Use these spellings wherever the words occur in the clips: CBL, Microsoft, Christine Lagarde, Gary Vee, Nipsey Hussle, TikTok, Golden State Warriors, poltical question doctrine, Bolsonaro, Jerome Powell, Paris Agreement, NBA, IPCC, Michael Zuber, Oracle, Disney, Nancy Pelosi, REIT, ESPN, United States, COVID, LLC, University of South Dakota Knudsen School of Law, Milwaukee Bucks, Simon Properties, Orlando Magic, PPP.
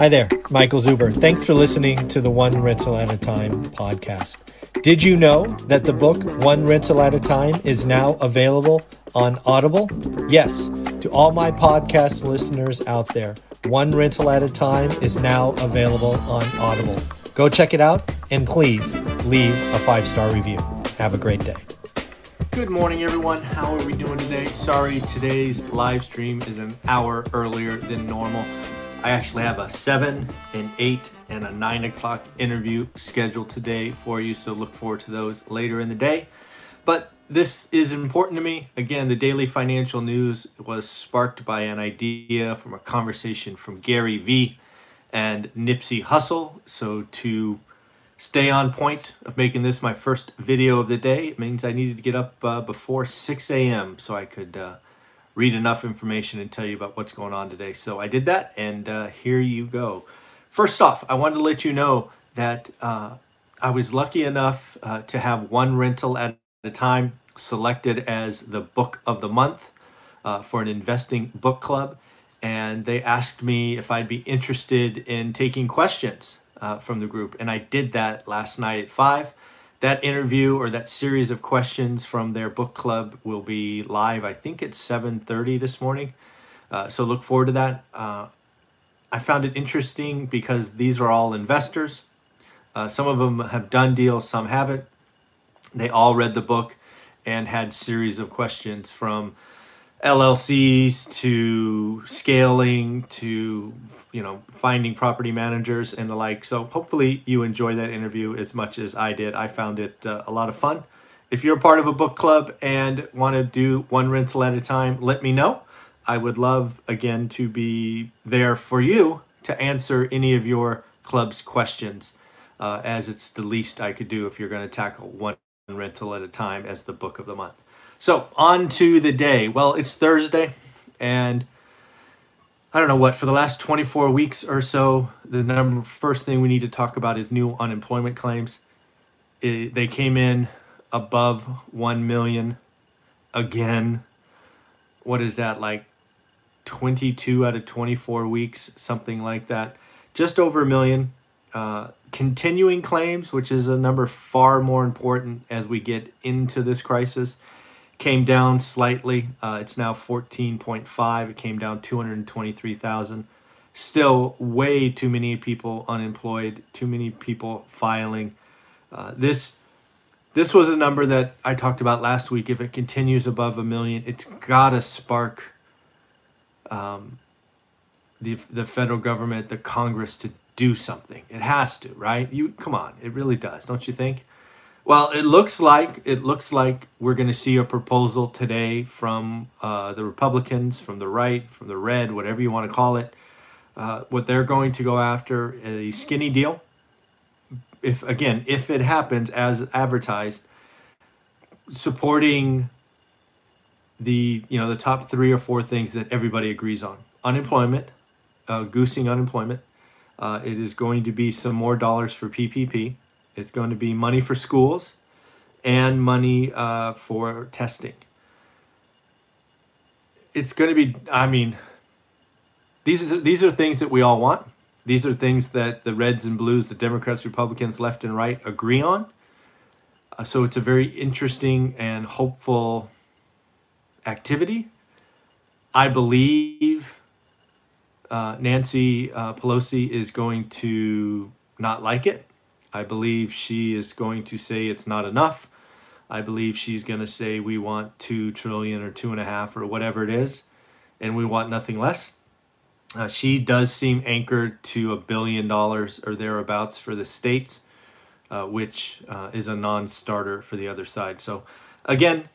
Hi there, Michael Zuber. Thanks for listening to the One Rental at a Time podcast. Did you know that the book One Rental at a Time is now available on Audible? Yes, to all my podcast listeners out there, One Rental at a Time is now available on Audible. Go check it out and please leave a 5-star review. Have a great day. Good morning, everyone. How are we doing today? Sorry, today's live stream is an hour earlier than normal. I actually have a 7, an 8, and a 9 o'clock interview scheduled today for you, so look forward to those later in the day. But this is important to me. Again, the daily financial news was sparked by an idea from a conversation from Gary Vee and Nipsey Hussle. So to stay on point of making this my first video of the day, it means I needed to get up before 6 a.m. so I could read enough information and tell you about what's going on today. So I did that, and here you go. First off, I wanted to let you know that I was lucky enough to have One Rental at a Time selected as the book of the month for an investing book club. And they asked me if I'd be interested in taking questions from the group. And I did that last night at 5. That interview, or that series of questions from their book club, will be live, I think, at 7:30 this morning. So look forward to that. I found it interesting because these are all investors. Some of them have done deals, some haven't. They all read the book and had series of questions from LLCs to scaling to, you know, finding property managers and the like. So hopefully you enjoy that interview as much as I did. I found it a lot of fun. If you're a part of a book club and want to do One Rental at a Time, let me know. I would love, again, to be there for you to answer any of your club's questions, as it's the least I could do if you're going to tackle One Rental at a Time as the book of the month. So on to the day. Well, it's Thursday, and I don't know what, for the last 24 weeks or so, the first thing we need to talk about is new unemployment claims. They came in above 1 million again. What is that, like 22 out of 24 weeks, something like that? Just over a million. Continuing claims, which is a number far more important as we get into this crisis, came down slightly. It's now 14.5. It came down 223,000. Still way too many people unemployed, too many people filing. This was a number that I talked about last week. If it continues above a million, it's got to spark the federal government, the Congress, to do something. It has to, right? Come on, it really does, don't you think? Well, it looks like we're going to see a proposal today from the Republicans, from the right, from the red, whatever you want to call it. What they're going to go after, a skinny deal. If it happens as advertised, supporting the top 3 or 4 things that everybody agrees on: unemployment, goosing unemployment. It is going to be some more dollars for PPP. It's going to be money for schools and money for testing. It's going to be, I mean, these are things that we all want. These are things that the reds and blues, the Democrats, Republicans, left and right agree on. So it's a very interesting and hopeful activity. I believe Nancy Pelosi is going to not like it. I believe she is going to say it's not enough. I believe she's going to say we want 2 trillion or 2.5 or whatever it is, and we want nothing less. She does seem anchored to $1 billion or thereabouts for the states, which is a non-starter for the other side. So again,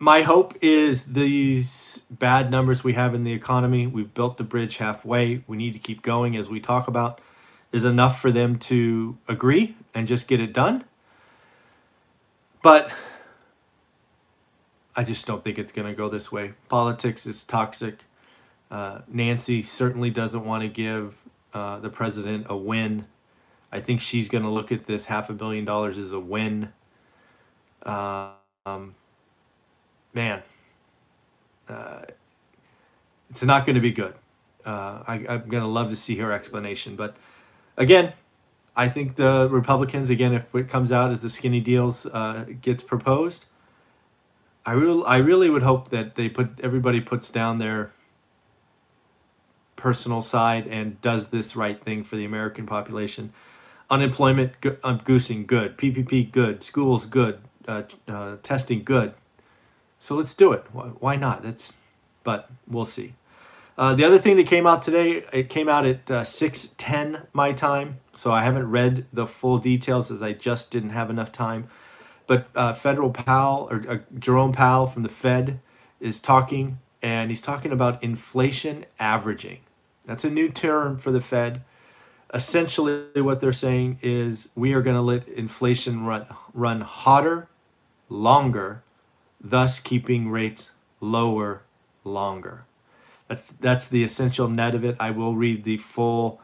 my hope is these bad numbers we have in the economy, we've built the bridge halfway, we need to keep going as we talk about, is enough for them to agree and just get it done. But I just don't think it's going to go this way. Politics is toxic. Nancy certainly doesn't want to give the president a win. I think she's going to look at this $500 million as a win. Man, it's not going to be good. I'm going to love to see her explanation. But again, I think the Republicans, again, if it comes out as the skinny deals gets proposed, I really would hope that they everybody puts down their personal side and does this right thing for the American population. Unemployment, goosing, good. PPP, good. Schools, good. Testing, good. So let's do it. Why not? But we'll see. The other thing that came out today, it came out at 6:10 my time, so I haven't read the full details as I just didn't have enough time. But Jerome Powell from the Fed is talking, and he's talking about inflation averaging. That's a new term for the Fed. Essentially, what they're saying is we are going to let inflation run hotter, longer, thus keeping rates lower, longer. That's the essential net of it. I will read the full.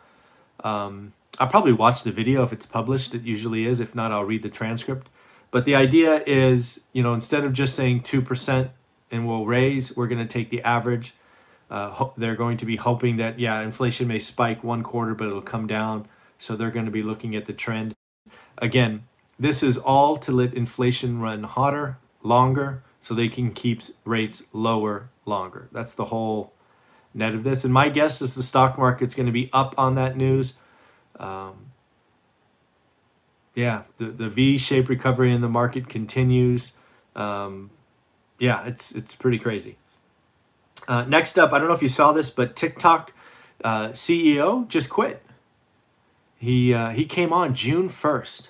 I'll probably watch the video if it's published. It usually is. If not, I'll read the transcript. But the idea is, you know, instead of just saying 2% and we'll raise, we're going to take the average. They're going to be hoping that, yeah, inflation may spike one quarter, but it'll come down. So they're going to be looking at the trend. Again, this is all to let inflation run hotter, longer, so they can keep rates lower, longer. That's the whole net of this. And my guess is the stock market's going to be up on that news. The V-shaped recovery in the market continues. It's pretty crazy. Next up, I don't know if you saw this, but TikTok CEO just quit. He came on June 1st,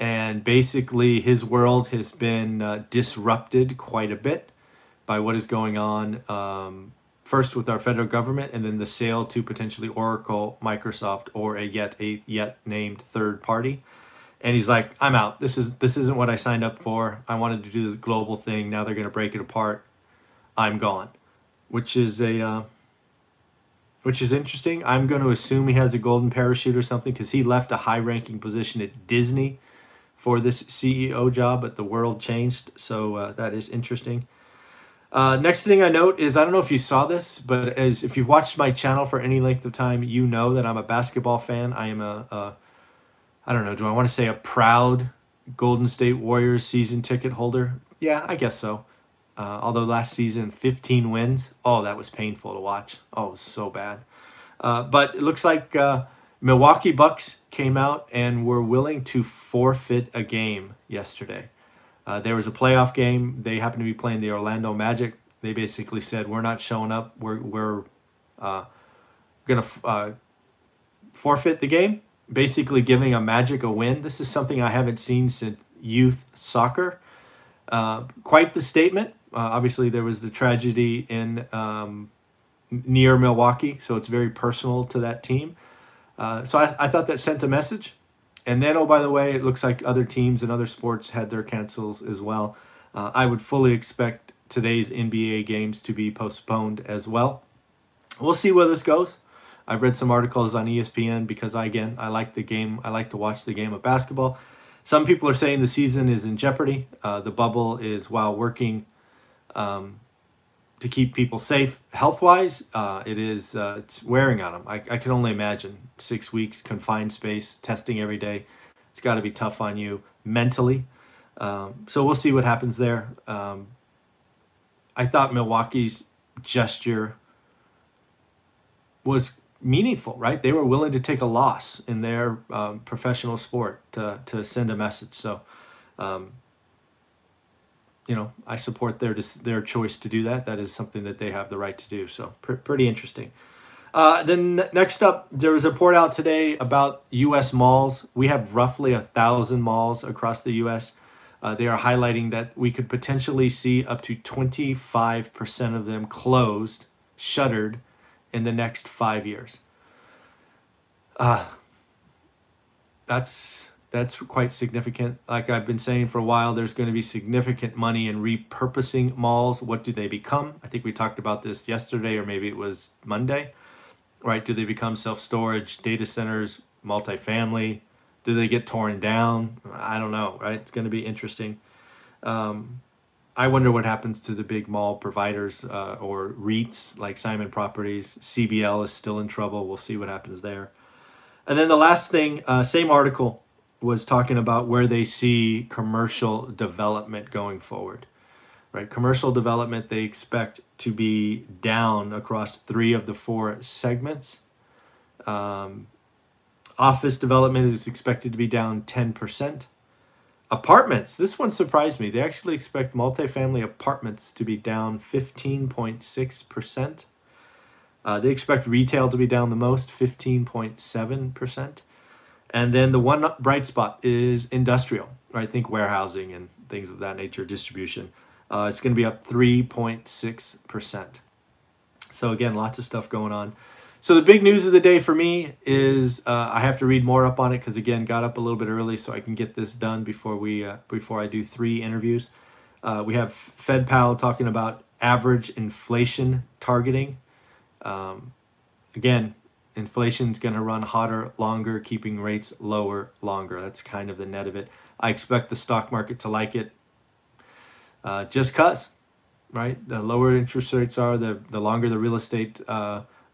and basically his world has been disrupted quite a bit by what is going on, first with our federal government, and then the sale to potentially Oracle, Microsoft, or a yet named third party. And he's like, I'm out. This isn't what I signed up for. I wanted to do this global thing. Now they're going to break it apart. I'm gone, which is interesting. I'm going to assume he has a golden parachute or something, because he left a high-ranking position at Disney for this CEO job, but the world changed, so that is interesting. Next thing I note is, I don't know if you saw this, but if you've watched my channel for any length of time, you know that I'm a basketball fan. I am a proud Golden State Warriors season ticket holder? Yeah, I guess so. Although last season, 15 wins. Oh, that was painful to watch. Oh, so bad. But it looks like Milwaukee Bucks came out and were willing to forfeit a game yesterday. There was a playoff game. They happened to be playing the Orlando Magic. They basically said, we're not showing up. We're going to forfeit the game, basically giving a Magic a win. This is something I haven't seen since youth soccer. Quite the statement. Obviously, there was the tragedy in near Milwaukee, so it's very personal to that team. So I thought that sent a message. And then, oh, by the way, it looks like other teams and other sports had their cancels as well. I would fully expect today's NBA games to be postponed as well. We'll see where this goes. I've read some articles on ESPN because, I like the game. I like to watch the game of basketball. Some people are saying the season is in jeopardy. The bubble is, while working to keep people safe health-wise, it's wearing on them. I can only imagine 6 weeks, confined space, testing every day. It's got to be tough on you mentally. So we'll see what happens there. I thought Milwaukee's gesture was meaningful, right? They were willing to take a loss in their professional sport to send a message. So, I support their choice to do that. That is something that they have the right to do. So, pretty interesting. Then next up, there was a report out today about U.S. malls. We have roughly 1,000 malls across the U.S. They are highlighting that we could potentially see up to 25% of them closed, shuttered, in the next 5 years. That's quite significant. Like I've been saying for a while, there's going to be significant money in repurposing malls. What do they become? I think we talked about this yesterday, or maybe it was Monday, right? Do they become self-storage, data centers, multifamily? Do they get torn down? I don't know, right? It's going to be interesting. I wonder what happens to the big mall providers or REITs like Simon Properties. CBL is still in trouble. We'll see what happens there. And then the last thing, same article was talking about where they see commercial development going forward. Right, commercial development, they expect to be down across 3 of the 4 segments. Office development is expected to be down 10%. Apartments, this one surprised me. They actually expect multifamily apartments to be down 15.6%. They expect retail to be down the most, 15.7%. And then the one bright spot is industrial, right? Think warehousing and things of that nature, distribution. It's going to be up 3.6%. So again, lots of stuff going on. So the big news of the day for me is I have to read more up on it because, again, got up a little bit early so I can get this done before we before I do 3 interviews. We have Fed Powell talking about average inflation targeting. Again, inflation's going to run hotter, longer, keeping rates lower, longer. That's kind of the net of it. I expect the stock market to like it just because, right? The lower interest rates are, the longer the real estate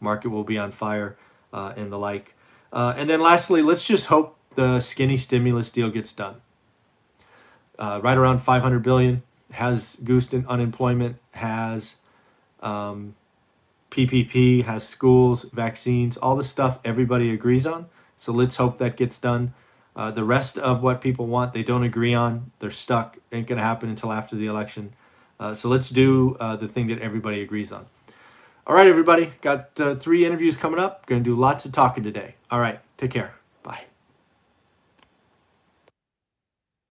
market will be on fire and the like. And then lastly, let's just hope the skinny stimulus deal gets done. Right around $500 billion, has goosed in unemployment, has PPP, has schools, vaccines, all the stuff everybody agrees on. So let's hope that gets done. The rest of what people want, they don't agree on. They're stuck. Ain't going to happen until after the election. So let's do the thing that everybody agrees on. All right, everybody. Got 3 interviews coming up. Going to do lots of talking today. All right. Take care.